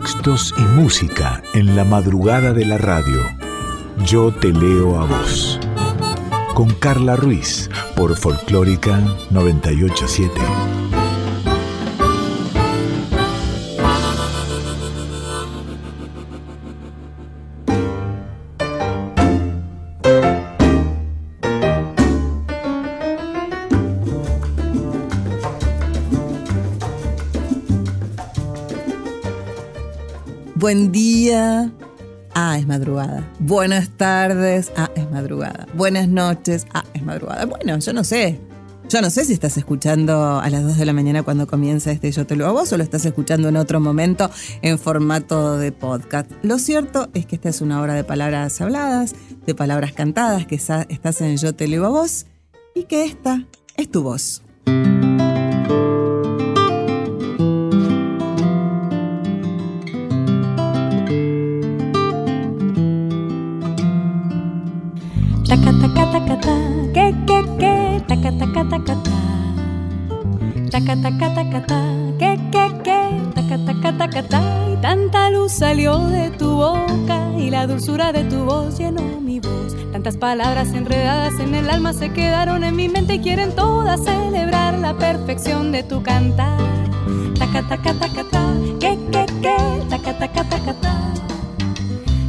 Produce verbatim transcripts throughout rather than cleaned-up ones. textos y música en la madrugada de la radio. Yo te leo a vos. Con Carla Ruiz, por Folclórica noventa y ocho punto siete. Buen día. Ah, es madrugada. Buenas tardes. Ah, es madrugada. Buenas noches. Ah, es madrugada. Bueno, yo no sé. Yo no sé si estás escuchando a las dos de la mañana cuando comienza este Yo te lo hago, o lo estás escuchando en otro momento en formato de podcast. Lo cierto es que esta es una hora de palabras habladas, de palabras cantadas, que estás en Yo te leo a vos y que esta es tu voz. Taca taca taca ta, que que que, taca taca taca ta, taca taca taca ta, que que que, taca taca taca ta. Y tanta luz salió de tu boca y la dulzura de tu voz llenó mi voz. Tantas palabras enredadas en el alma se quedaron en mi mente y quieren todas celebrar la perfección de tu cantar. Taca taca taca ta, que que que, taca taca taca ta.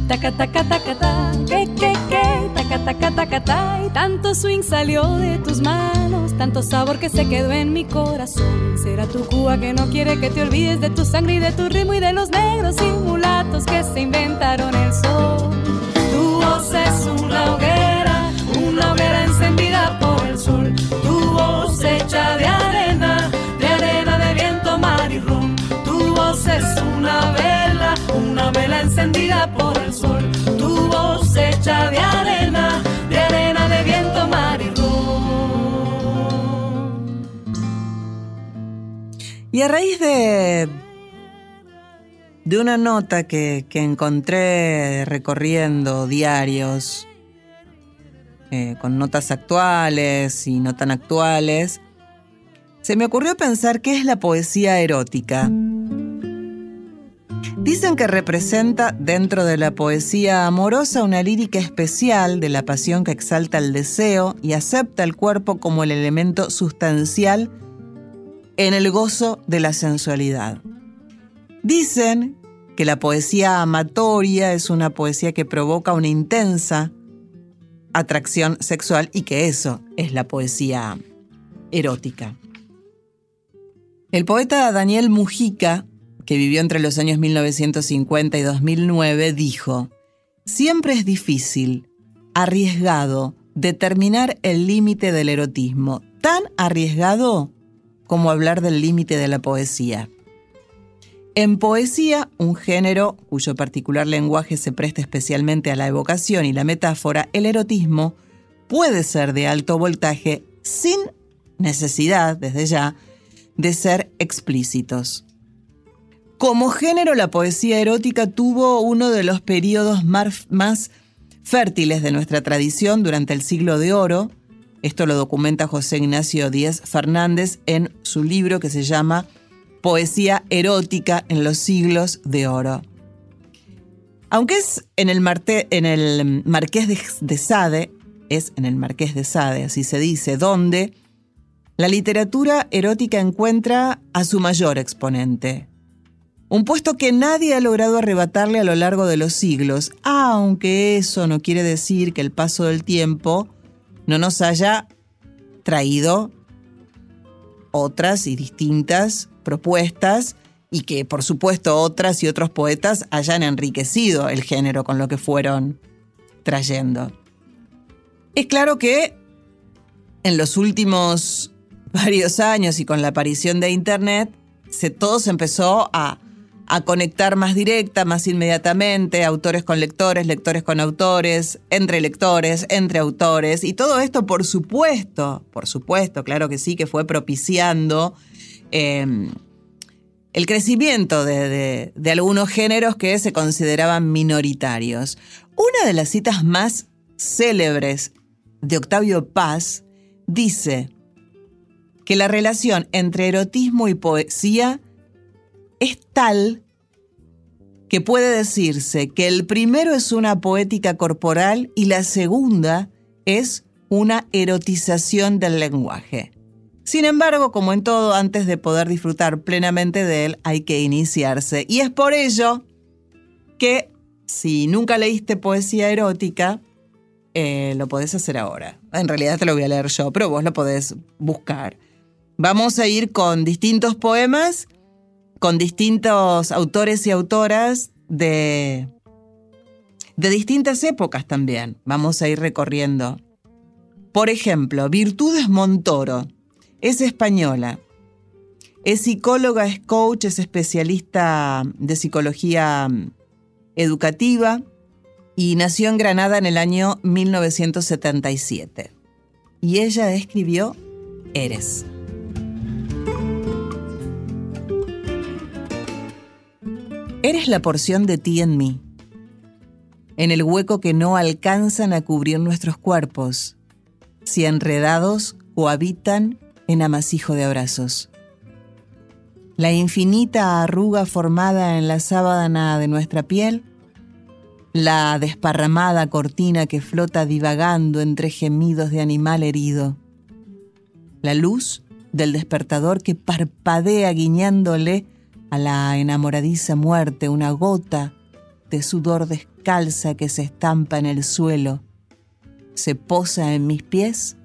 Taca taca taca ta, que que que, taca taca taca ta. Y tanto swing salió de tus manos, tanto sabor que se quedó en mi corazón. Será tu Cuba que no quiere que te olvides de tu sangre y de tu ritmo y de los negros y mulatos que se inventaron el sol. Tu voz es una hoguera, una hoguera encendida por el sol. Tu voz hecha de arena, de arena de viento, mar y ron. Tu voz es una vela, una vela encendida por el sol, tu voz hecha de arena, de arena de viento, mar y rum. Y a raíz de, de una nota que, que encontré recorriendo diarios eh, con notas actuales y no tan actuales, se me ocurrió pensar qué es la poesía erótica. Dicen que representa, dentro de la poesía amorosa, una lírica especial de la pasión que exalta el deseo y acepta el cuerpo como el elemento sustancial en el gozo de la sensualidad. Dicen que la poesía amatoria es una poesía que provoca una intensa atracción sexual y que eso es la poesía erótica. El poeta Daniel Mujica, que vivió entre los años mil novecientos cincuenta y dos mil nueve, dijo: siempre es difícil, arriesgado, determinar el límite del erotismo, tan arriesgado como hablar del límite de la poesía. En poesía, un género cuyo particular lenguaje se presta especialmente a la evocación y la metáfora, el erotismo puede ser de alto voltaje sin necesidad, desde ya, de ser explícitos. Como género, la poesía erótica tuvo uno de los periodos más fértiles de nuestra tradición durante el Siglo de Oro. Esto lo documenta José Ignacio Díez Fernández en su libro que se llama Poesía erótica en los siglos de oro. Aunque es en el, Marte, en el Marqués de, de Sade, es en el Marqués de Sade, así se dice, donde la literatura erótica encuentra a su mayor exponente. Un puesto que nadie ha logrado arrebatarle a lo largo de los siglos, aunque eso no quiere decir que el paso del tiempo no nos haya traído otras y distintas propuestas y que, por supuesto, otras y otros poetas hayan enriquecido el género con lo que fueron trayendo. Es claro que en los últimos varios años y con la aparición de Internet, se, todo se empezó a... a conectar más directa, más inmediatamente, autores con lectores, lectores con autores, entre lectores, entre autores. Y todo esto, por supuesto, por supuesto, claro que sí, que fue propiciando eh, el crecimiento de, de, de algunos géneros que se consideraban minoritarios. Una de las citas más célebres de Octavio Paz dice que la relación entre erotismo y poesía es tal que puede decirse que el primero es una poética corporal y la segunda es una erotización del lenguaje. Sin embargo, como en todo, antes de poder disfrutar plenamente de él hay que iniciarse. Y es por ello que si nunca leíste poesía erótica, eh, lo podés hacer ahora. En realidad te lo voy a leer yo, pero vos lo podés buscar. Vamos a ir con distintos poemas, con distintos autores y autoras de, de distintas épocas también. Vamos a ir recorriendo. Por ejemplo, Virtudes Montoro. Es española, es psicóloga, es coach, es especialista de psicología educativa y nació en Granada en el año mil novecientos setenta y siete. Y ella escribió Eres. Eres la porción de ti en mí, en el hueco que no alcanzan a cubrir nuestros cuerpos, si enredados cohabitan en amasijo de abrazos. La infinita arruga formada en la sábana de nuestra piel, la desparramada cortina que flota divagando entre gemidos de animal herido, la luz del despertador que parpadea guiñándole a la enamoradiza muerte una gota de sudor descalza que se estampa en el suelo, se posa en mis pies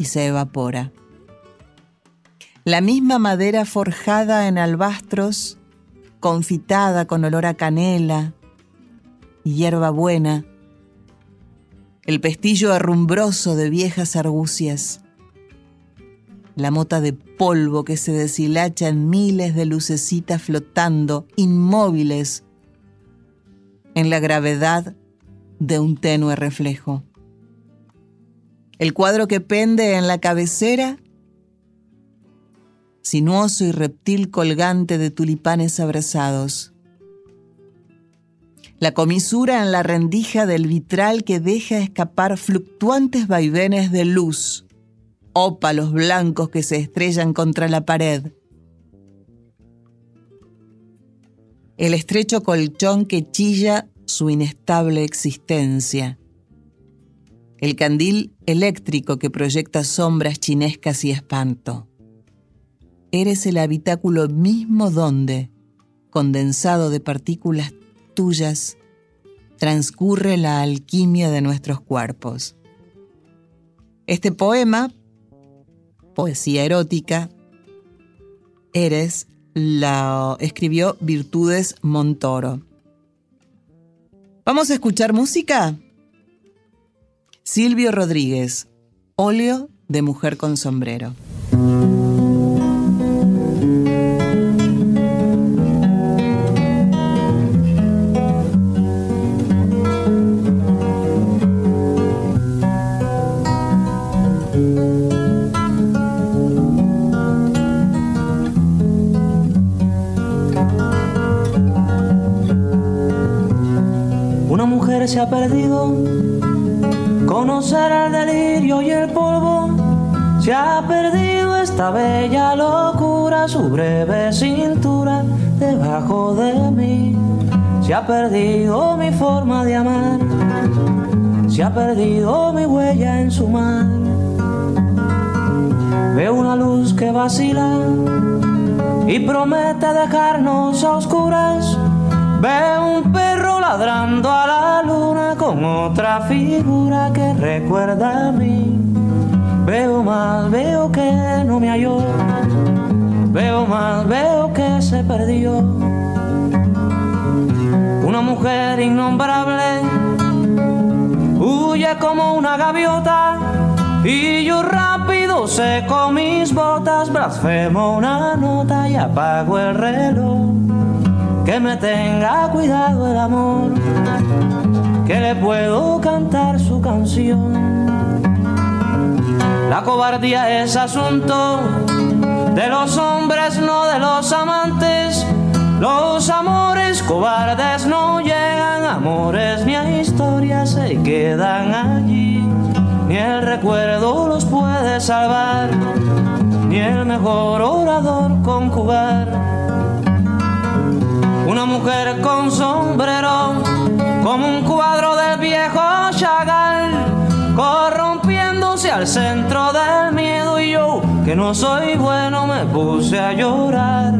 y se evapora. La misma madera forjada en albastros, confitada con olor a canela y hierbabuena, el pestillo herrumbroso de viejas argucias, la mota de polvo que se deshilacha en miles de lucecitas flotando, inmóviles, en la gravedad de un tenue reflejo. El cuadro que pende en la cabecera, sinuoso y reptil colgante de tulipanes abrazados. La comisura en la rendija del vitral que deja escapar fluctuantes vaivenes de luz, ópalos blancos que se estrellan contra la pared. El estrecho colchón que chilla su inestable existencia. El candil eléctrico que proyecta sombras chinescas y espanto. Eres el habitáculo mismo donde, condensado de partículas tuyas, transcurre la alquimia de nuestros cuerpos. Este poema, poesía erótica, Eres, la escribió Virtudes Montoro. ¿Vamos a escuchar música? Silvio Rodríguez, óleo de mujer con sombrero. Una mujer se ha perdido. Conocer el delirio y el polvo, se ha perdido esta bella locura, su breve cintura debajo de mí. Se ha perdido mi forma de amar, se ha perdido mi huella en su mar. Veo una luz que vacila y promete dejarnos a oscuras. Veo un perro ladrando a la luna con otra figura que recuerda a mí. Veo más, veo que no me halló. Veo más, veo que se perdió. Una mujer innombrable huye como una gaviota y yo rápido seco mis botas, blasfemo una nota y apago el reloj. Que me tenga cuidado el amor, que le puedo cantar su canción. La cobardía es asunto de los hombres, no de los amantes. Los amores cobardes no llegan a amores ni a historias, se quedan allí. Ni el recuerdo los puede salvar, ni el mejor orador conjugar. una mujer con sombrero, como un cuadro del viejo Chagall, corrompiéndose al centro del miedo, y yo, que no soy bueno, me puse a llorar.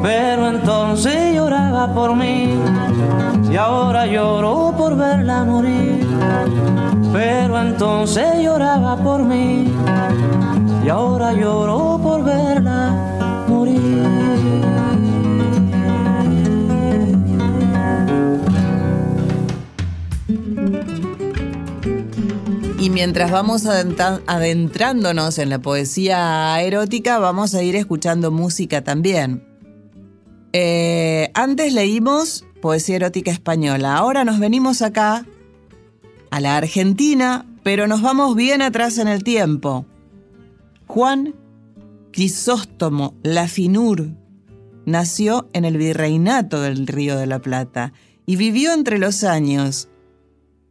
Pero entonces lloraba por mí, y ahora lloro por verla morir. Pero entonces lloraba por mí, y ahora lloro por verla morir. Y mientras vamos adentrándonos en la poesía erótica, vamos a ir escuchando música también. Eh, antes leímos poesía erótica española. Ahora nos venimos acá, a la Argentina, pero nos vamos bien atrás en el tiempo. Juan Crisóstomo Lafinur nació en el Virreinato del Río de la Plata y vivió entre los años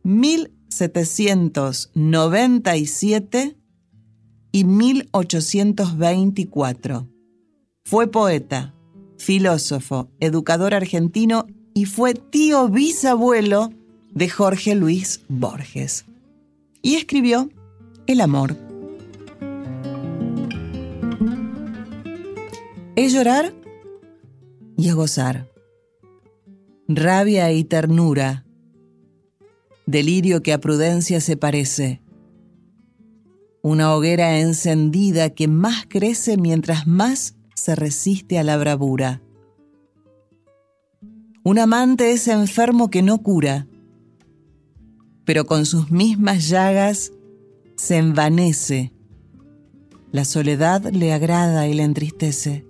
mil setecientos noventa y siete y mil ochocientos veinticuatro. Fue poeta, filósofo, educador argentino y fue tío bisabuelo de Jorge Luis Borges. Y escribió El amor. Es llorar y es gozar. Rabia y ternura. Delirio que a prudencia se parece. Una hoguera encendida que más crece mientras más se resiste a la bravura. Un amante es enfermo que no cura, pero con sus mismas llagas se envanece. La soledad le agrada y le entristece.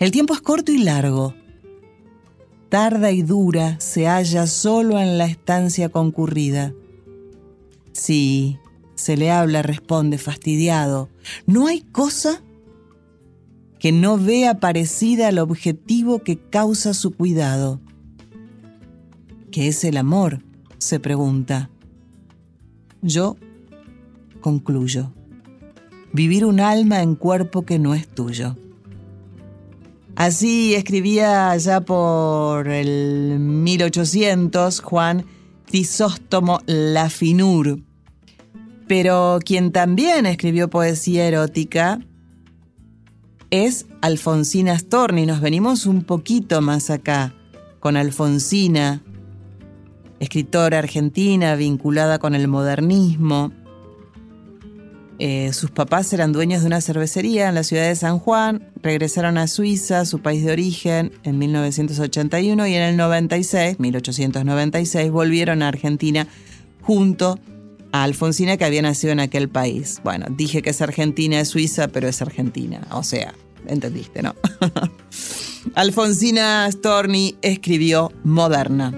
El tiempo es corto y largo. Tarda y dura, se halla solo en la estancia concurrida. Si se le habla, responde fastidiado. No hay cosa que no vea parecida al objetivo que causa su cuidado. ¿Qué es el amor?, se pregunta. Yo concluyo. Vivir un alma en cuerpo que no es tuyo. Así escribía ya por el mil ochocientos Juan Crisóstomo Lafinur. Pero quien también escribió poesía erótica es Alfonsina Storni. Nos venimos un poquito más acá con Alfonsina, escritora argentina vinculada con el modernismo. Eh, sus papás eran dueños de una cervecería en la ciudad de San Juan, regresaron a Suiza, su país de origen, en mil novecientos ochenta y uno, y en el noventa y seis, mil ochocientos noventa y seis, volvieron a Argentina junto a Alfonsina, que había nacido en aquel país. Bueno, dije que es Argentina, es Suiza, pero es Argentina, o sea, entendiste, ¿no? Alfonsina Storni escribió Moderna.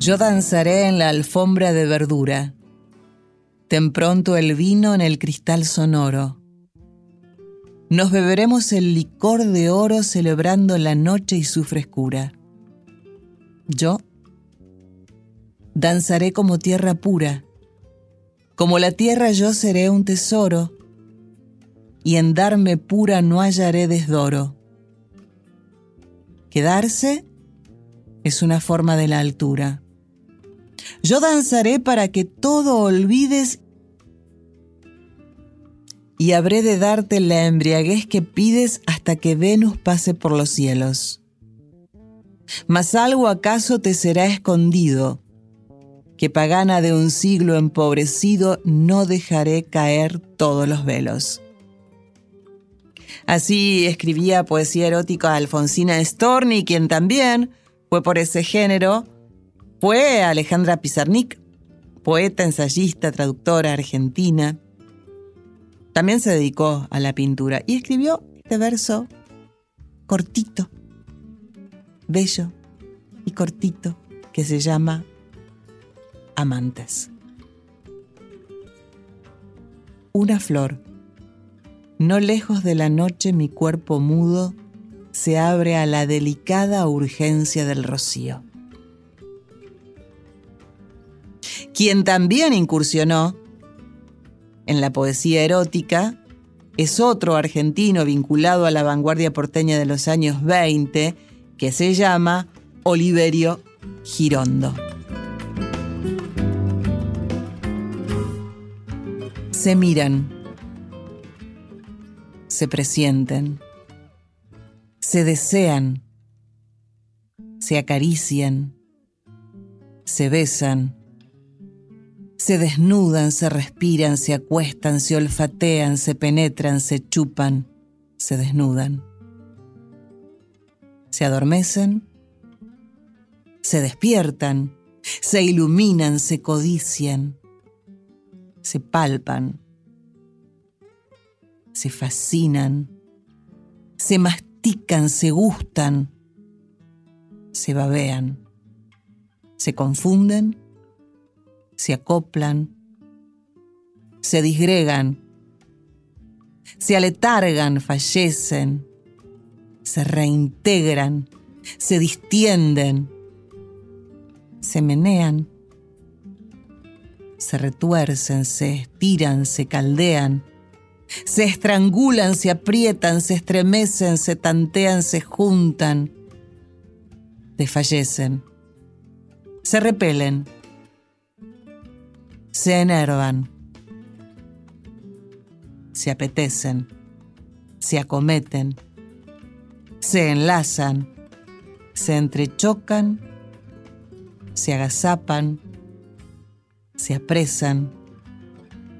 Yo danzaré en la alfombra de verdura, ten pronto el vino en el cristal sonoro. Nos beberemos el licor de oro celebrando la noche y su frescura. Yo danzaré como tierra pura, como la tierra yo seré un tesoro, y en darme pura no hallaré desdoro. Quedarse es una forma de la altura. Yo danzaré para que todo olvides y habré de darte la embriaguez que pides hasta que Venus pase por los cielos. Mas algo acaso te será escondido, que pagana de un siglo empobrecido no dejaré caer todos los velos. Así escribía poesía erótica Alfonsina Storni, quien también fue por ese género. Fue Alejandra Pizarnik, poeta, ensayista, traductora argentina. También se dedicó a la pintura y escribió este verso cortito, bello y cortito, que se llama Amantes. Una flor, no lejos de la noche, mi cuerpo mudo se abre a la delicada urgencia del rocío. Quien también incursionó en la poesía erótica es otro argentino vinculado a la vanguardia porteña de los años veinte, que se llama Oliverio Girondo. Se miran, se presienten, se desean, se acarician, se besan, se desnudan, se respiran, se acuestan, se olfatean, se penetran, se chupan, se desnudan. Se adormecen, se despiertan, se iluminan, se codician, se palpan, se fascinan, se mastican, se gustan, se babean, se confunden, se acoplan, se disgregan, se aletargan, fallecen, se reintegran, se distienden, se menean, se retuercen, se estiran, se caldean, se estrangulan, se aprietan, se estremecen, se tantean, se juntan, desfallecen, se repelen, se enervan, se apetecen, se acometen, se enlazan, se entrechocan, se agazapan, se apresan,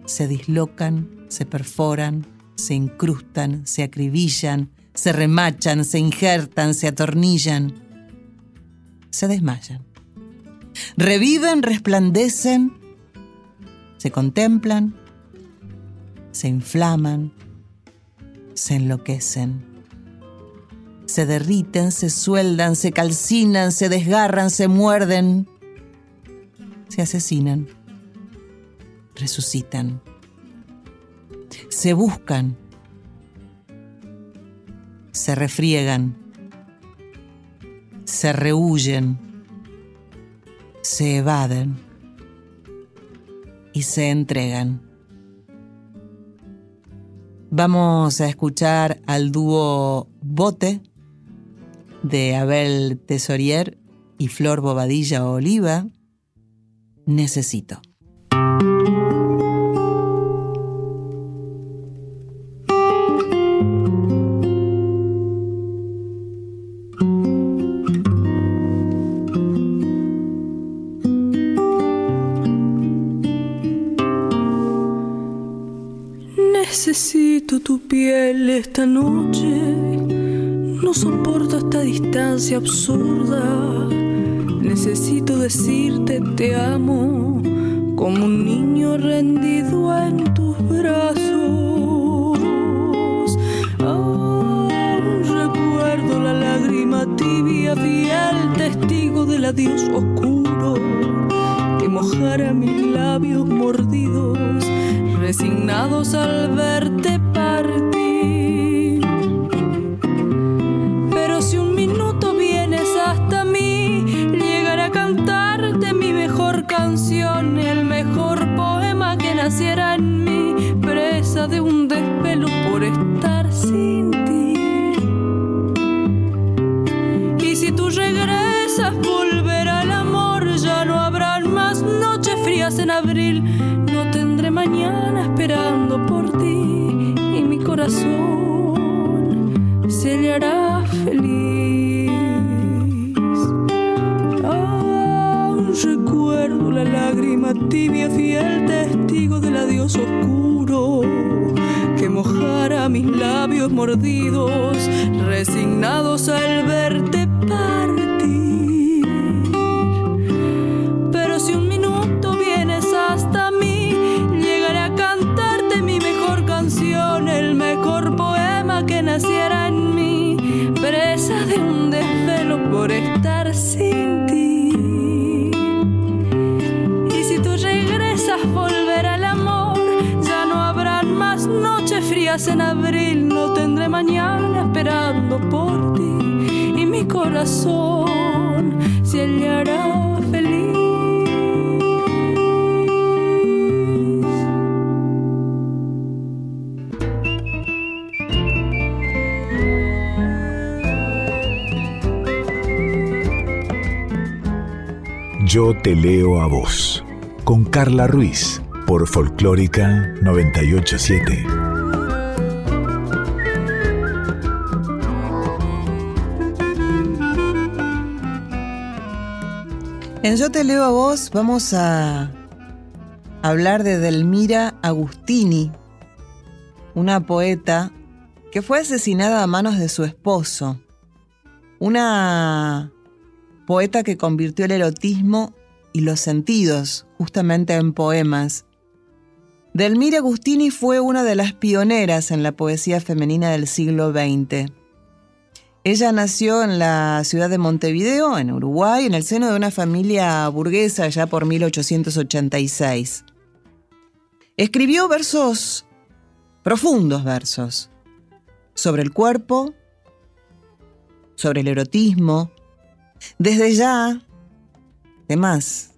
se dislocan, se perforan, se incrustan, se acribillan, se remachan, se injertan, se atornillan, se desmayan. Reviven, resplandecen, se contemplan, se inflaman, se enloquecen, se derriten, se sueldan, se calcinan, se desgarran, se muerden, se asesinan. Resucitan, se buscan, se refriegan, se rehuyen, se evaden y se entregan. Vamos a escuchar al dúo Bote de Abel Tesorier y Flor Bobadilla Oliva, Necesito. Necesito tu piel esta noche, no soporto esta distancia absurda. Necesito decirte te amo, como un niño rendido en tus brazos. Aún recuerdo la lágrima tibia, fiel testigo del adiós oscuro, que mojara mis labios mordidos, resignados al verte partir. Pero si un minuto vienes hasta mí, llegaré a cantarte mi mejor canción, el mejor poema que naciera en mí, presa de un desvelo por estar sin ti. Y si tú regresas, volverá el amor, ya no habrán más noches frías en abril. Mañana esperando por ti y mi corazón se le hará feliz. Aún recuerdo la lágrima tibia, fiel testigo del adiós oscuro, que mojara mis labios mordidos, resignados al verte partir. Pero si un minuto vienes hasta mí, el mejor poema que naciera en mí, presa de un desvelo por estar sin ti. Y si tú regresas, volverá el amor, ya no habrán más noches frías en abril, no tendré mañana esperando por ti y mi corazón se hallará feliz. Yo te leo a vos, con Carla Ruiz, por Folclórica noventa y ocho punto siete. En Yo te leo a vos vamos a hablar de Delmira Agustini, una poeta que fue asesinada a manos de su esposo, una poeta que convirtió el erotismo y los sentidos justamente en poemas. Delmira Agustini fue una de las pioneras en la poesía femenina del siglo veinte. Ella nació en la ciudad de Montevideo, en Uruguay, en el seno de una familia burguesa ya por mil ochocientos ochenta y seis. Escribió versos, profundos versos, sobre el cuerpo, sobre el erotismo, desde ya, temas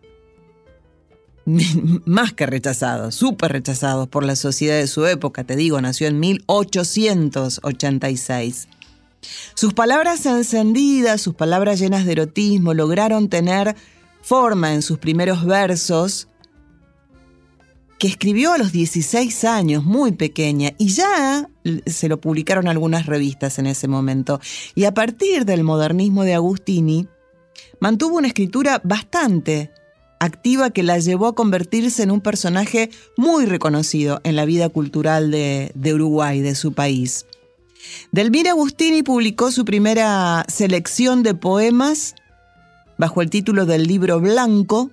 más que rechazados, súper rechazados por la sociedad de su época, te digo, nació en mil ochocientos ochenta y seis. Sus palabras encendidas, sus palabras llenas de erotismo, lograron tener forma en sus primeros versos, que escribió a los dieciséis años, muy pequeña, y ya se lo publicaron algunas revistas en ese momento. Y a partir del modernismo de Agustini, mantuvo una escritura bastante activa que la llevó a convertirse en un personaje muy reconocido en la vida cultural de, de Uruguay, de su país. Delmira Agustini publicó su primera selección de poemas bajo el título del Libro Blanco.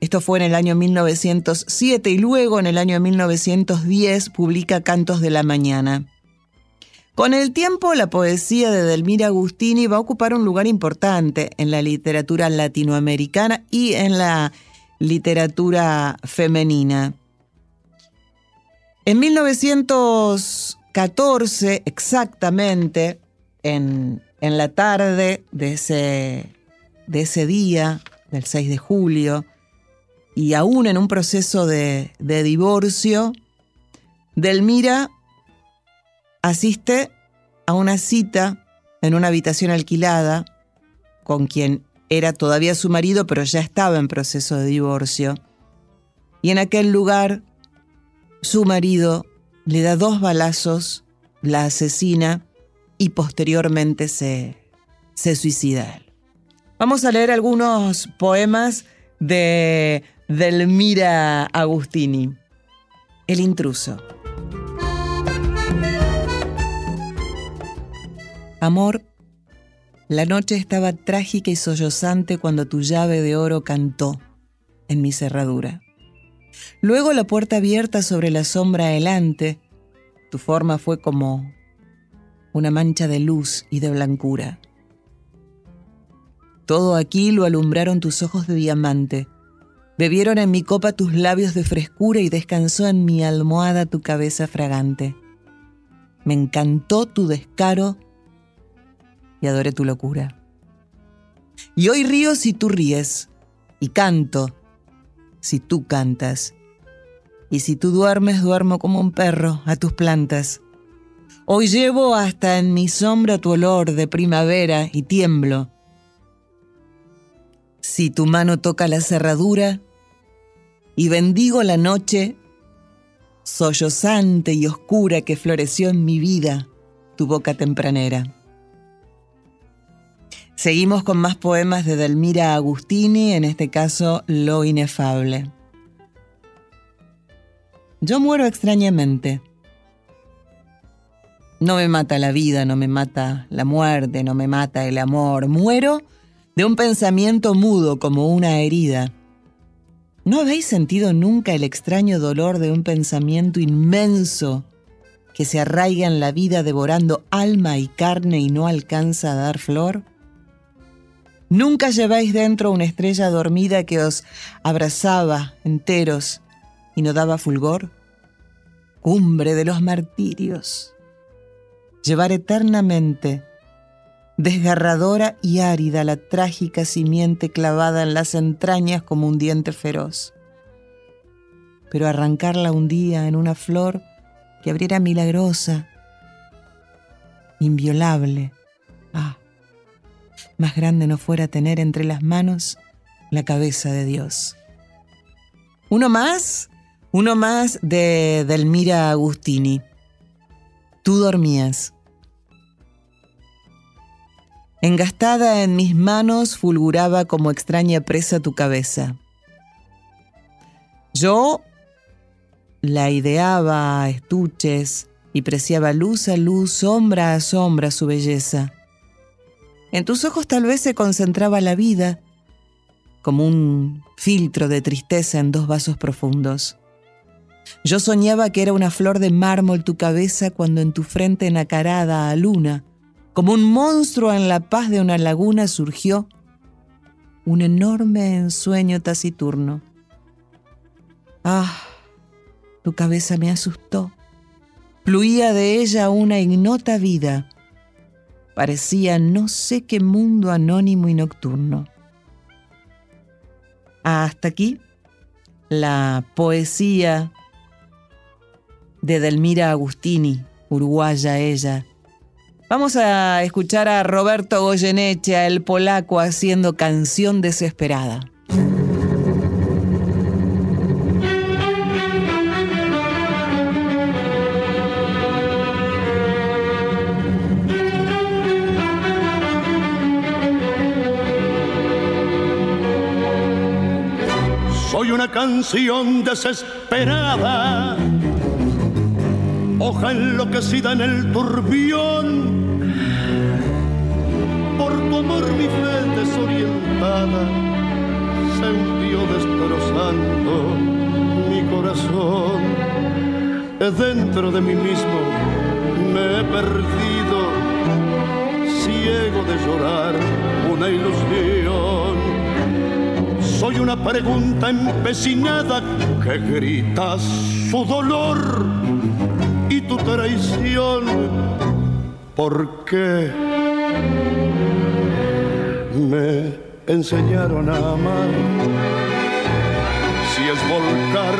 Esto fue en el año mil novecientos siete y luego en el año mil novecientos diez publica Cantos de la Mañana. Con el tiempo, la poesía de Delmira Agustini va a ocupar un lugar importante en la literatura latinoamericana y en la literatura femenina. En mil novecientos catorce, exactamente, en, en la tarde de ese, de ese día, del seis de julio, y aún en un proceso de, de divorcio, Delmira asiste a una cita en una habitación alquilada con quien era todavía su marido, pero ya estaba en proceso de divorcio. Y en aquel lugar, su marido le da dos balazos, la asesina y posteriormente se, se suicida. Vamos a leer algunos poemas de Delmira Agustini. El intruso. Amor, la noche estaba trágica y sollozante cuando tu llave de oro cantó en mi cerradura. Luego la puerta abierta sobre la sombra helante, tu forma fue como una mancha de luz y de blancura. Todo aquí lo alumbraron tus ojos de diamante. Bebieron en mi copa tus labios de frescura y descansó en mi almohada tu cabeza fragante. Me encantó tu descaro y adoré tu locura. Y hoy río si tú ríes, y canto si tú cantas. Y si tú duermes, duermo como un perro a tus plantas. Hoy llevo hasta en mi sombra tu olor de primavera y tiemblo. Si tu mano toca la cerradura y bendigo la noche sollozante y oscura que floreció en mi vida, tu boca tempranera. Seguimos con más poemas de Delmira Agustini, en este caso Lo Inefable. Yo muero extrañamente. No me mata la vida, no me mata la muerte, no me mata el amor. Muero de un pensamiento mudo como una herida. ¿No habéis sentido nunca el extraño dolor de un pensamiento inmenso que se arraiga en la vida devorando alma y carne y no alcanza a dar flor? ¿Nunca lleváis dentro una estrella dormida que os abrazaba enteros y no daba fulgor? Cumbre de los martirios. Llevar eternamente desgarradora y árida la trágica simiente clavada en las entrañas como un diente feroz. Pero arrancarla un día en una flor que abriera milagrosa, inviolable, ah, más grande no fuera tener entre las manos la cabeza de Dios. Uno más, uno más de Delmira Agustini. Tú dormías. Engastada en mis manos, fulguraba como extraña presa tu cabeza. Yo la ideaba a estuches y preciaba luz a luz, sombra a sombra su belleza. En tus ojos tal vez se concentraba la vida, como un filtro de tristeza en dos vasos profundos. Yo soñaba que era una flor de mármol tu cabeza cuando en tu frente nacarada a luna, como un monstruo en la paz de una laguna, surgió un enorme ensueño taciturno. ¡Ah! Tu cabeza me asustó. Fluía de ella una ignota vida. Parecía no sé qué mundo anónimo y nocturno. Hasta aquí la poesía de Delmira Agustini, uruguaya ella. Vamos a escuchar a Roberto Goyeneche, el polaco, haciendo Canción Desesperada. Soy una canción desesperada, hoja enloquecida en el turbión. Por tu amor mi fe desorientada se hundió destrozando mi corazón. Dentro de mí mismo me he perdido, ciego de llorar una ilusión. Soy una pregunta empecinada que grita su dolor y tu traición. ¿Por qué? Me enseñaron a amar, si es volcar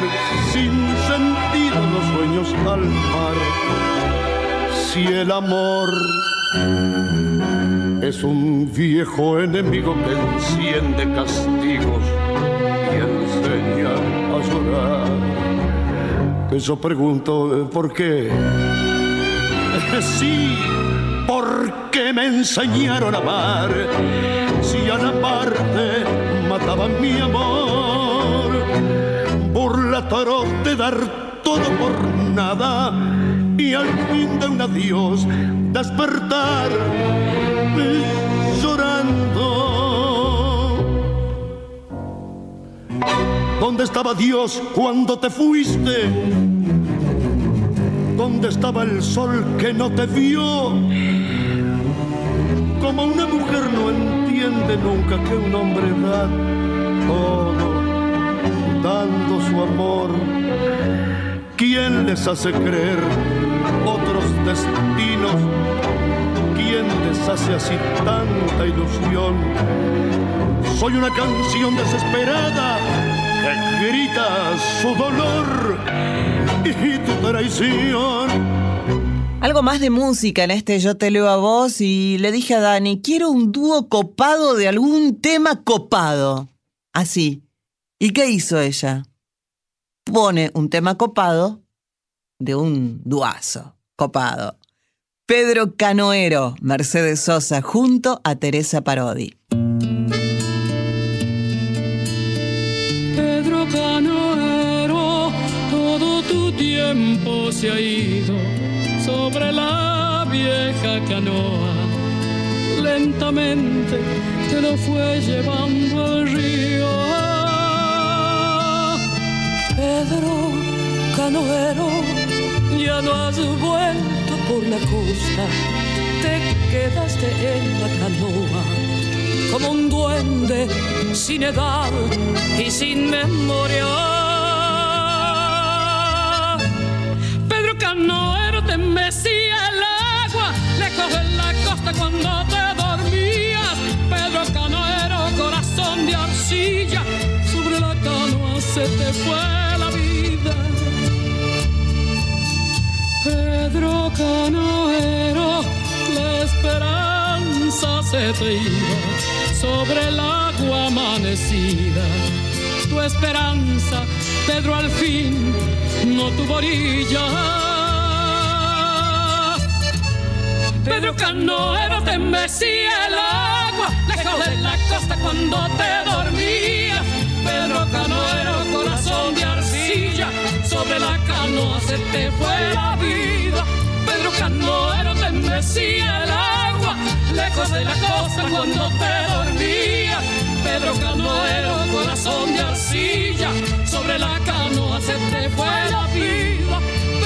sin sentido los sueños al mar, si el amor es un viejo enemigo que enciende castigos y enseña a llorar. Yo pregunto, ¿por qué? Sí, porque me enseñaron a amar, si a la parte mataban mi amor. Burla toro de dar todo por nada y al fin de un adiós despertar llorando. ¿Dónde estaba Dios cuando te fuiste? ¿Dónde estaba el sol que no te vio? Como una mujer no entiende nunca que un hombre da todo, dando su amor. ¿Quién les hace creer otros destinos? ¿Quién les hace así tanta ilusión? Soy una canción desesperada que grita su dolor y tu traición. Algo más de música en este Yo Te Leo a Vos, y le dije a Dani, quiero un dúo copado de algún tema copado. Así. ¿Y qué hizo ella? Pone un tema copado de un duazo copado. Pedro Canoero, Mercedes Sosa, junto a Teresa Parodi. Pedro Canoero, todo tu tiempo se ha ido sobre la vieja canoa, lentamente te lo fue llevando al río. Pedro Canoero, ya no has vuelto por la costa, te quedaste en la canoa, como un duende sin edad y sin memoria. Pedro Canoero, te mecía el agua lejos en la costa cuando te dormías. Pedro Canoero, corazón de arcilla, sobre la canoa se te fue la vida. Pedro Canoero, la esperanza se te iba sobre el agua amanecida. Tu esperanza, Pedro, al fin no tuvo orillas. Pedro Canoero, te mecía el agua lejos de la costa cuando te dormías. Pedro Canoero, corazón de arcilla, sobre la canoa se te fue la vida. Pedro Canoero, te mecía el agua lejos de la costa cuando te dormías. Pedro Canoero, corazón de arcilla, sobre la canoa se te fue la vida.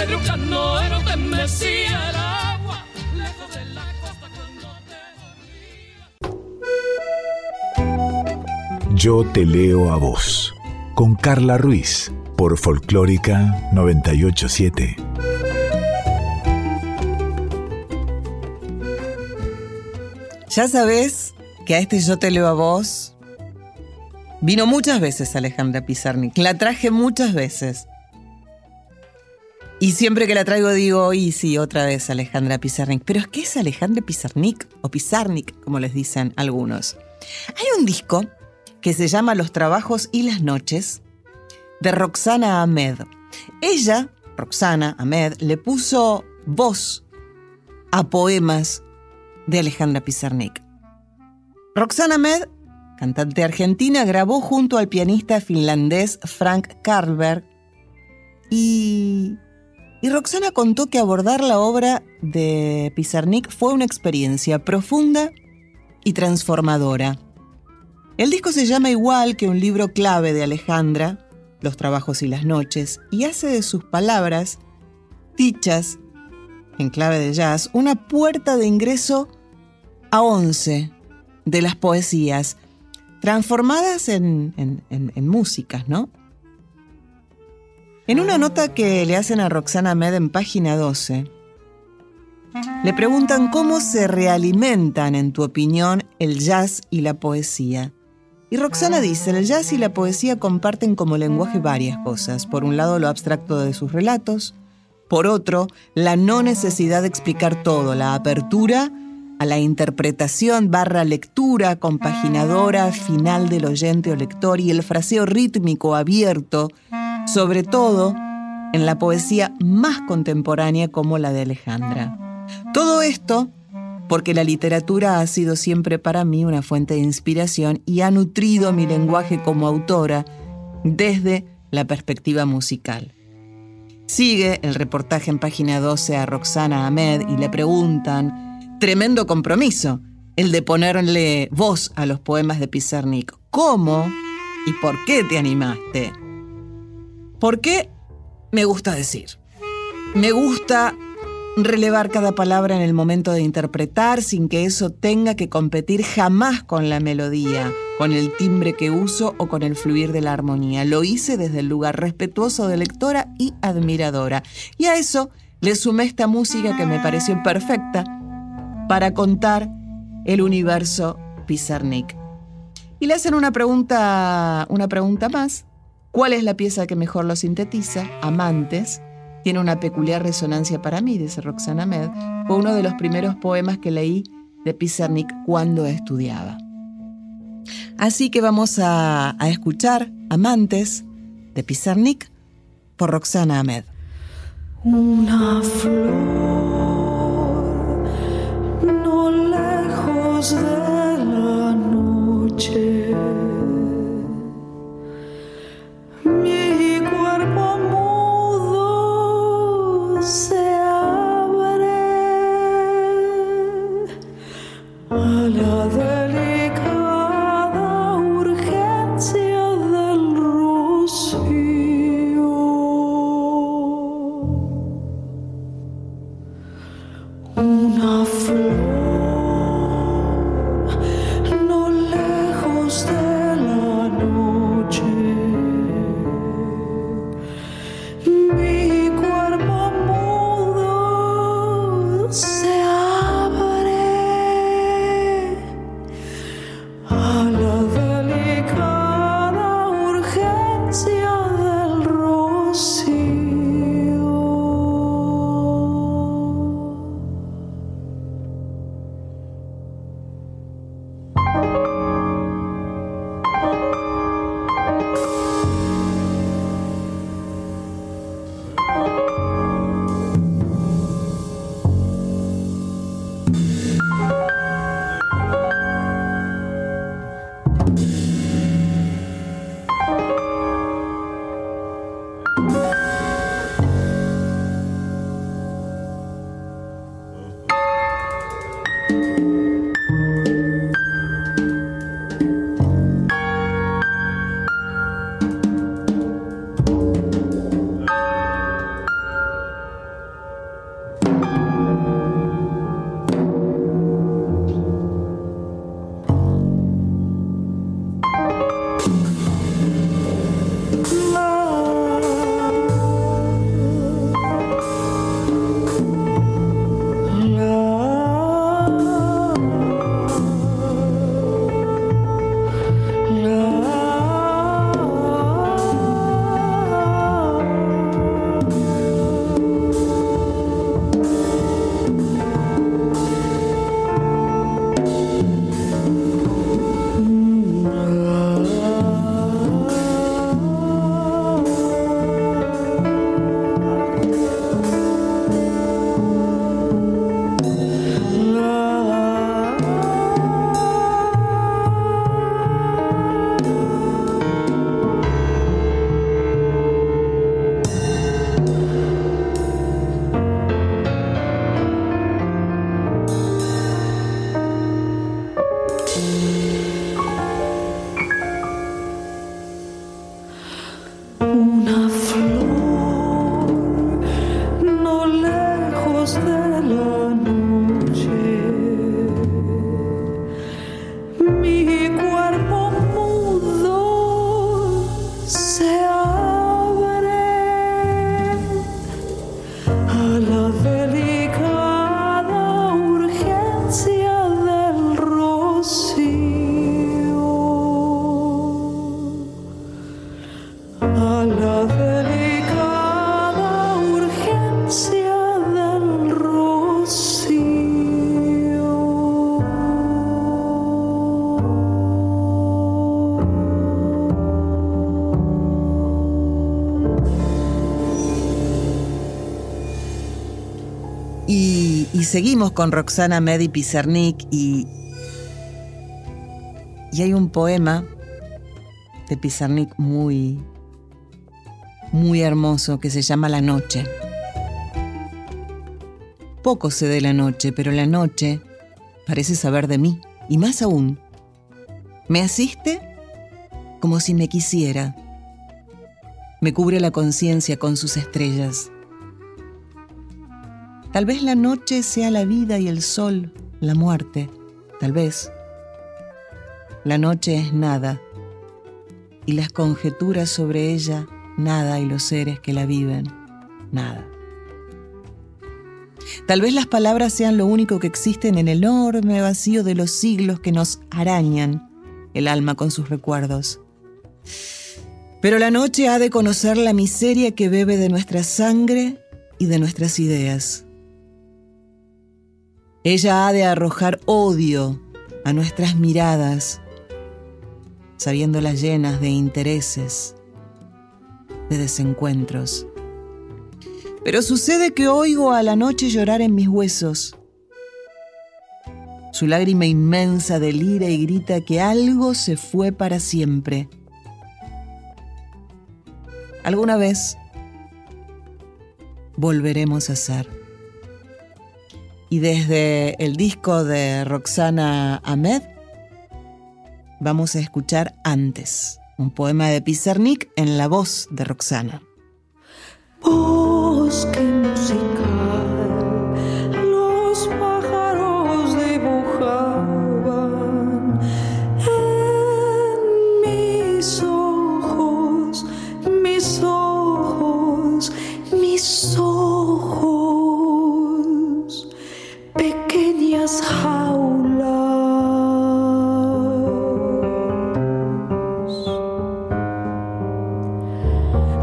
Pedro Canoero, te mecía el agua lejos de la costa cuando te dormías. Yo te leo a vos, con Carla Ruiz, por Folclórica noventa y ocho punto siete. Ya sabés que a este Yo te leo a vos vino muchas veces Alejandra Pizarnik. La traje muchas veces. Y siempre que la traigo digo, y sí, otra vez Alejandra Pizarnik. Pero es que es Alejandra Pizarnik, o Pizarnik, como les dicen algunos. Hay un disco que se llama Los trabajos y las noches, de Roxana Amed. Ella, Roxana Amed, le puso voz a poemas de Alejandra Pizarnik. Roxana Amed, cantante argentina, grabó junto al pianista finlandés Frank Karlberg y, y Roxana contó que abordar la obra de Pizarnik fue una experiencia profunda y transformadora. El disco se llama igual que un libro clave de Alejandra, Los trabajos y las noches, y hace de sus palabras dichas en clave de jazz una puerta de ingreso a once de las poesías, transformadas en, en, en, en músicas, ¿no? En una nota que le hacen a Roxana Amed en Página doce, le preguntan cómo se realimentan, en tu opinión, el jazz y la poesía. Y Roxana dice, el jazz y la poesía comparten como lenguaje varias cosas. Por un lado, lo abstracto de sus relatos. Por otro, la no necesidad de explicar todo, la apertura a la interpretación barra lectura compaginadora final del oyente o lector y el fraseo rítmico abierto, sobre todo en la poesía más contemporánea como la de Alejandra. Todo esto porque la literatura ha sido siempre para mí una fuente de inspiración y ha nutrido mi lenguaje como autora desde la perspectiva musical. Sigue el reportaje en Página doce a Roxana Amed y le preguntan, tremendo compromiso, el de ponerle voz a los poemas de Pizarnik. ¿Cómo y por qué te animaste? ¿Por qué? Me gusta decir. Me gusta relevar cada palabra en el momento de interpretar sin que eso tenga que competir jamás con la melodía, con el timbre que uso o con el fluir de la armonía. Lo hice desde el lugar respetuoso de lectora y admiradora. Y a eso le sumé esta música que me pareció perfecta para contar el universo Pizarnik. Y le hacen una pregunta, una pregunta más. ¿Cuál es la pieza que mejor lo sintetiza? Amantes. Tiene una peculiar resonancia para mí, dice Roxana Amed. Fue uno de los primeros poemas que leí de Pizarnik cuando estudiaba. Así que vamos a, a escuchar Amantes de Pizarnik por Roxana Amed. Una flor no lejos de la noche, mi cuerpo mudo se abre a la derecha. Seguimos con Roxana Amed y Pizarnik y, y hay un poema de Pizarnik muy, muy hermoso que se llama La noche. Poco sé de la noche, pero la noche parece saber de mí, y más aún, me asiste como si me quisiera. Me cubre la conciencia con sus estrellas. Tal vez la noche sea la vida y el sol la muerte. Tal vez. La noche es nada, y las conjeturas sobre ella, nada, y los seres que la viven, nada. Tal vez las palabras sean lo único que existen en el enorme vacío de los siglos que nos arañan el alma con sus recuerdos. Pero la noche ha de conocer la miseria que bebe de nuestra sangre y de nuestras ideas. Ella ha de arrojar odio a nuestras miradas, sabiéndolas llenas de intereses, de desencuentros. Pero sucede que oigo a la noche llorar en mis huesos. Su lágrima inmensa delira y grita que algo se fue para siempre. Alguna vez volveremos a ser. Y desde el disco de Roxana Amed vamos a escuchar Antes, un poema de Pizarnik en la voz de Roxana. Bosque musical, los pájaros dibujaban en mis ojos, mis ojos, mis ojos. Pequeñas jaulas,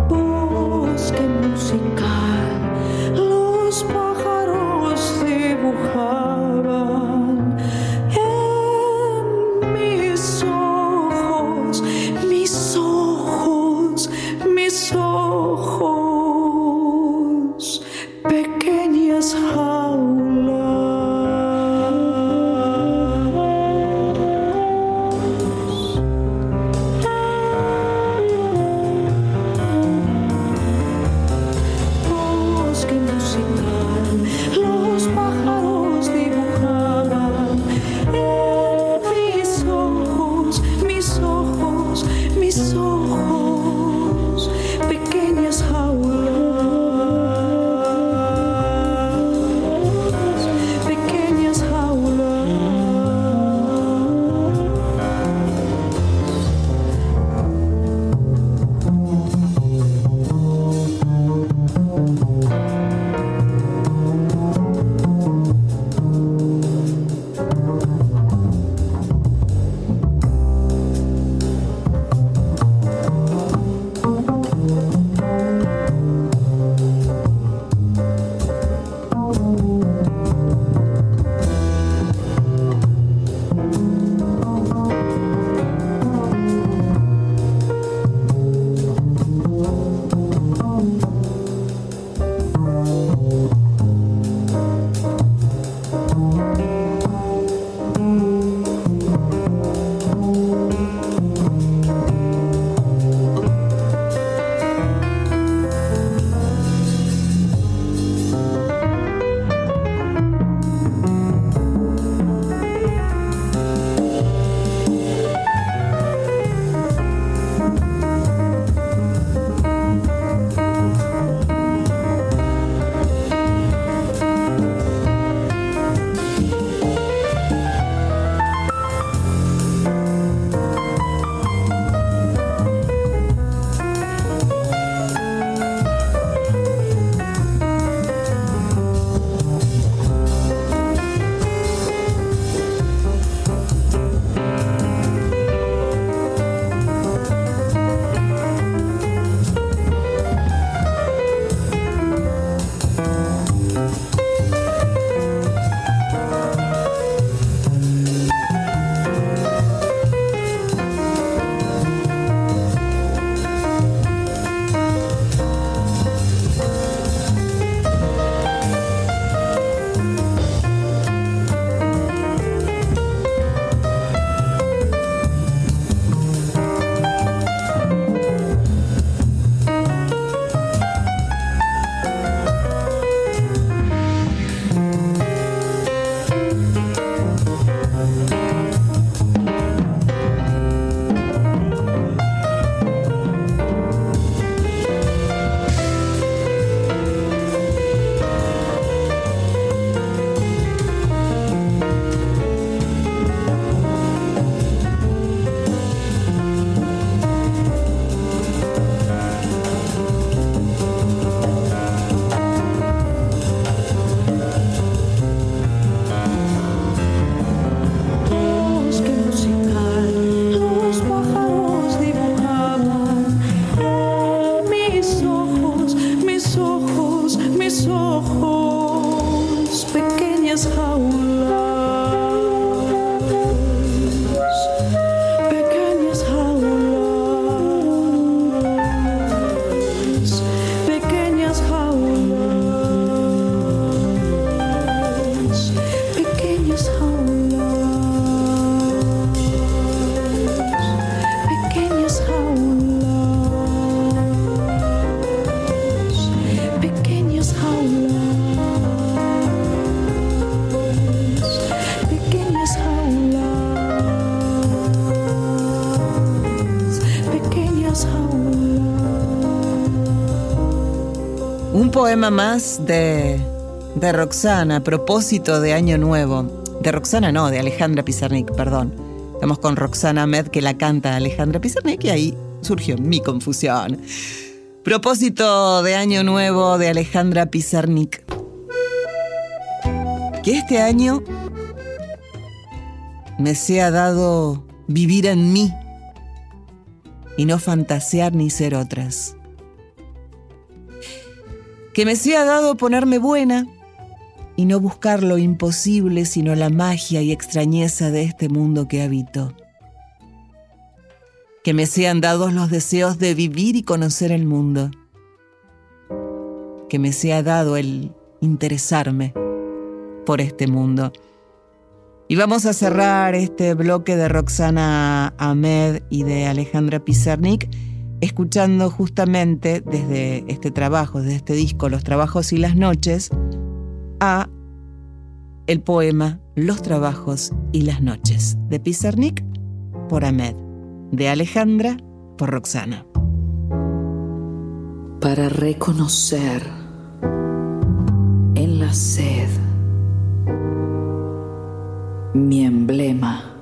bosque musical, los Un poema más de, de Roxana a propósito de Año Nuevo. De Roxana no, de Alejandra Pizarnik, perdón. Estamos con Roxana Amed, que la canta Alejandra Pizarnik, y ahí surgió mi confusión. Propósito de Año Nuevo de Alejandra Pizarnik. Que este año me sea dado vivir en mí y no fantasear ni ser otras. Que me sea dado ponerme buena y no buscar lo imposible, sino la magia y extrañeza de este mundo que habito. Que me sean dados los deseos de vivir y conocer el mundo. Que me sea dado el interesarme por este mundo. Y vamos a cerrar este bloque de Roxana Amed y de Alejandra Pizarnik escuchando justamente desde este trabajo, desde este disco, Los trabajos y las noches, a el poema Los trabajos y las noches, de Pizarnik por Amed, de Alejandra por Roxana. Para reconocer en la sed mi emblema,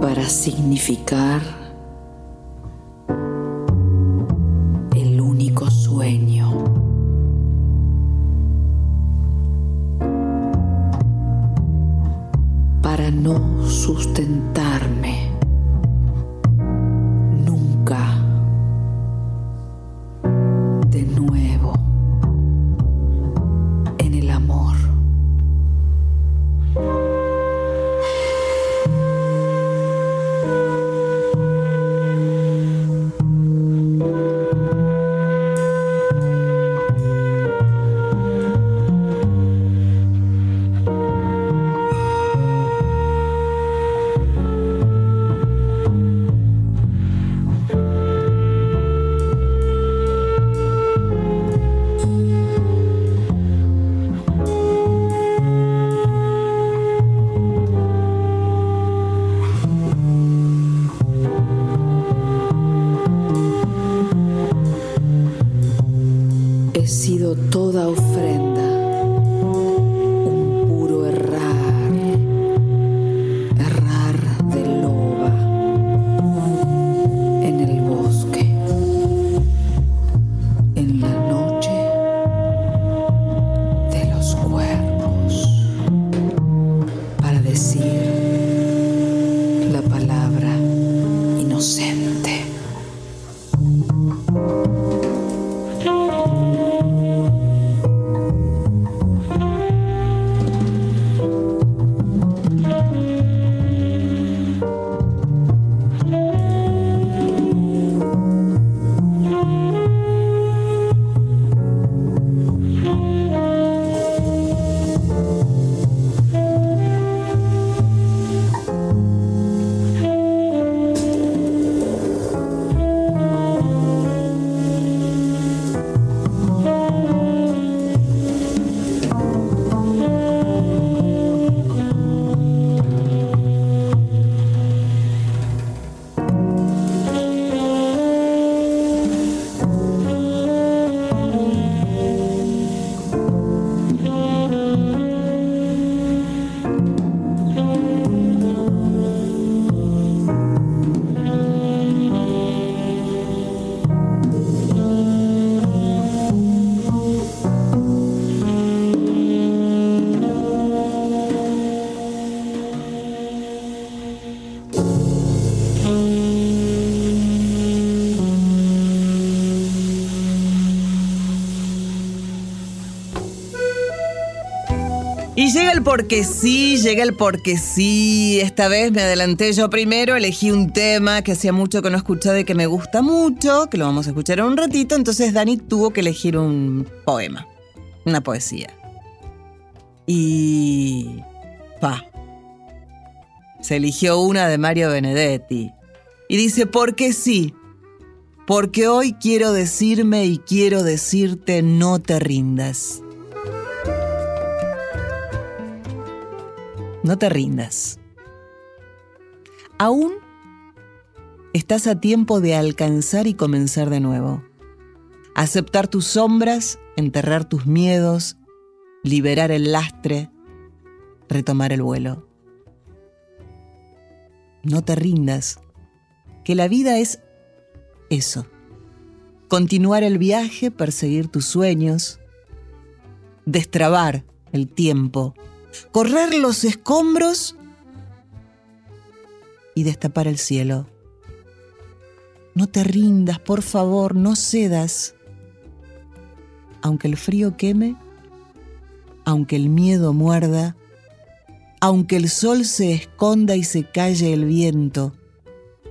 para significar el único sueño, para no sustentarme nunca de nuevo en el amor. Y llega el porque sí, llega el porque sí. Esta vez me adelanté yo primero, elegí un tema que hacía mucho que no escuchaba y que me gusta mucho, que lo vamos a escuchar en un ratito, entonces Dani tuvo que elegir un poema, una poesía. Y... pa. Se eligió una de Mario Benedetti. Y dice, porque sí, porque hoy quiero decirme y quiero decirte no te rindas. No te rindas. Aún estás a tiempo de alcanzar y comenzar de nuevo. Aceptar tus sombras, enterrar tus miedos, liberar el lastre, retomar el vuelo. No te rindas, que la vida es eso. Continuar el viaje, perseguir tus sueños, destrabar el tiempo, correr los escombros y destapar el cielo. No te rindas, por favor, no cedas. Aunque el frío queme, aunque el miedo muerda, aunque el sol se esconda y se calle el viento,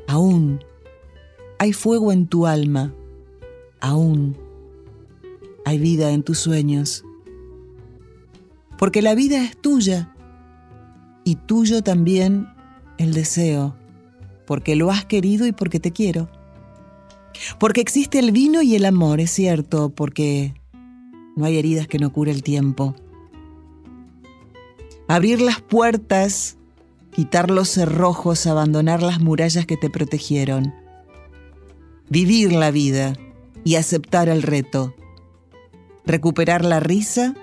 aún hay fuego en tu alma, aún hay vida en tus sueños. Porque la vida es tuya y tuyo también el deseo, porque lo has querido y porque te quiero. Porque existe el vino y el amor, es cierto, porque no hay heridas que no cure el tiempo. Abrir las puertas, quitar los cerrojos, abandonar las murallas que te protegieron. Vivir la vida y aceptar el reto. Recuperar la risa,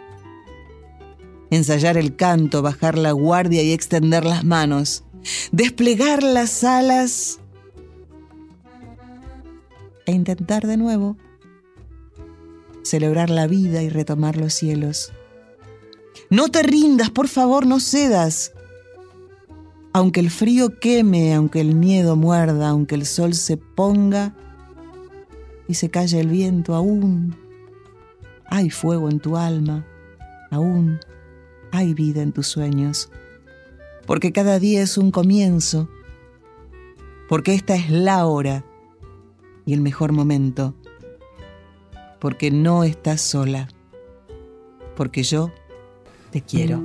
ensayar el canto, bajar la guardia y extender las manos. Desplegar las alas e intentar de nuevo. Celebrar la vida y retomar los cielos. No te rindas, por favor, no cedas. Aunque el frío queme, aunque el miedo muerda, aunque el sol se ponga y se calle el viento, aún hay fuego en tu alma, aún hay vida en tus sueños. Porque cada día es un comienzo, porque esta es la hora y el mejor momento, porque no estás sola, porque yo te quiero.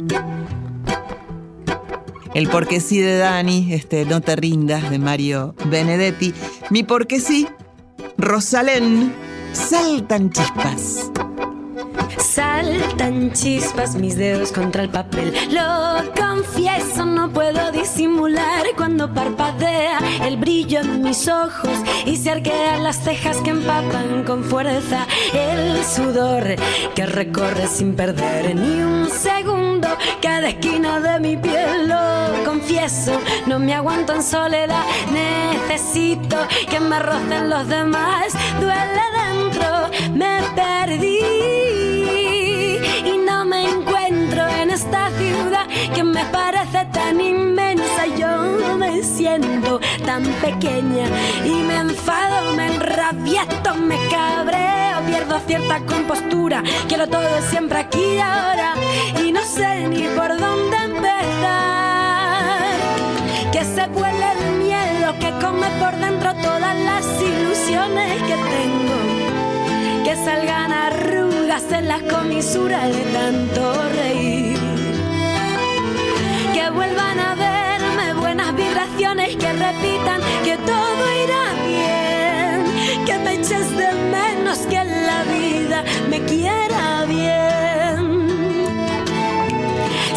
El Porque Sí de Dani, este No te rindas de Mario Benedetti. Mi Porque Sí, Rozalén, saltan chispas. Saltan chispas mis dedos contra el papel. Lo confieso, no puedo disimular. Cuando parpadea el brillo en mis ojos y se arquean las cejas que empapan con fuerza el sudor que recorre sin perder ni un segundo cada esquina de mi piel. Lo confieso, no me aguanto en soledad. Necesito que me rocen los demás. Duele dentro, me perdí y no me encuentro en esta ciudad que me parece tan inmensa. Yo me siento tan pequeña y me enfado, me enrabieto, me cabreo, pierdo cierta compostura. Quiero todo siempre aquí y ahora y no sé ni por dónde empezar. Que se vuele el miedo que come por dentro todas las ilusiones que tengo, que salgan a en las comisuras de tanto reír, que vuelvan a verme buenas vibraciones, que repitan que todo irá bien, que me eches de menos, que la vida me quiera bien.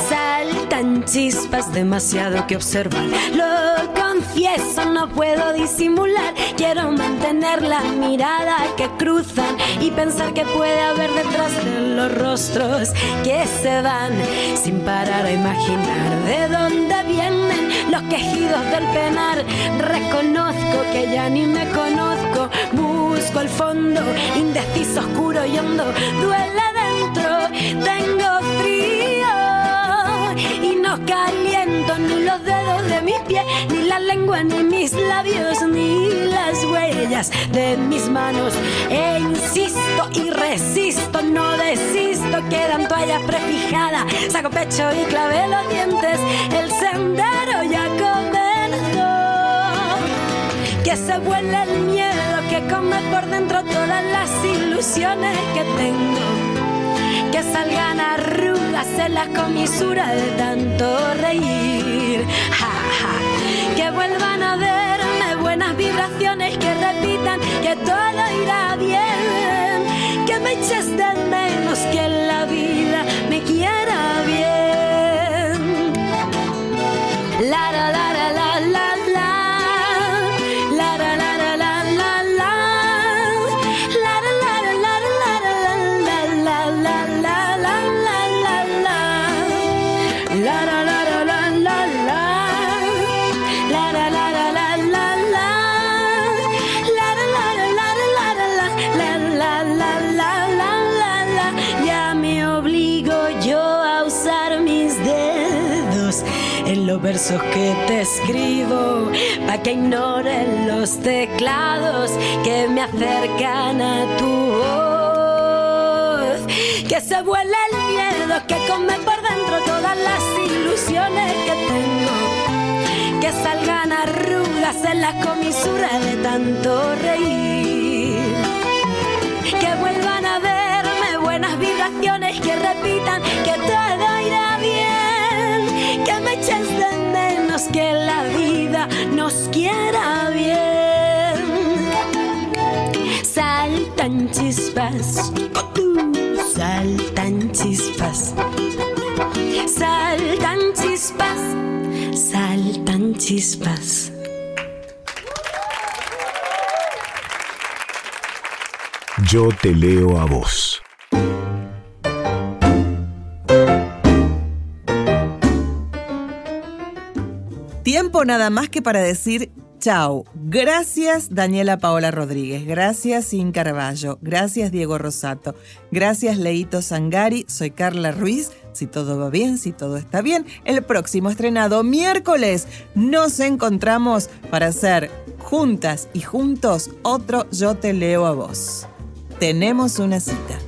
Saltan chispas, demasiado que observar. Lo confieso, no puedo disimular. Quiero mantener la mirada que cruzan y pensar que puede haber detrás de los rostros que se van, sin parar a imaginar de dónde vienen los quejidos del penar. Reconozco que ya ni me conozco. Busco el fondo, indeciso, oscuro y hondo. Duele dentro, tengo frío y no caliento ni los dedos de mis pies, ni la lengua, ni mis labios, ni las huellas de mis manos. E insisto y resisto, no desisto, quedan toallas prefijadas. Saco pecho y clavé los dientes, el sendero ya comenzó. Que se vuele el miedo que come por dentro todas las ilusiones que tengo, que salgan arrugas en las comisuras de tanto reír. Ja, ja. Que vuelvan a ver buenas vibraciones, que repitan que todo irá bien, que me eches de menos, que la vida me quiera bien. La la la la la la la la la los versos que te escribo, pa' que ignoren los teclados que me acercan a tu voz. Que se vuele el miedo, que come por dentro todas las ilusiones que tengo. Que salgan arrugas en las comisuras de tanto reír. Que vuelvan a verme buenas vibraciones, que repitan que todo irá bien. Que me eches de menos, que la vida nos quiera bien. Saltan chispas, uh, saltan chispas, saltan chispas, saltan chispas. Yo te leo a vos. Tiempo nada más que para decir chao. Gracias Daniela Paola Rodríguez, gracias Sin Carballo, gracias Diego Rosato, gracias Leito Sangari, soy Carla Ruiz, si todo va bien, si todo está bien, el próximo estrenado miércoles nos encontramos para hacer juntas y juntos otro Yo te leo a vos. Tenemos una cita.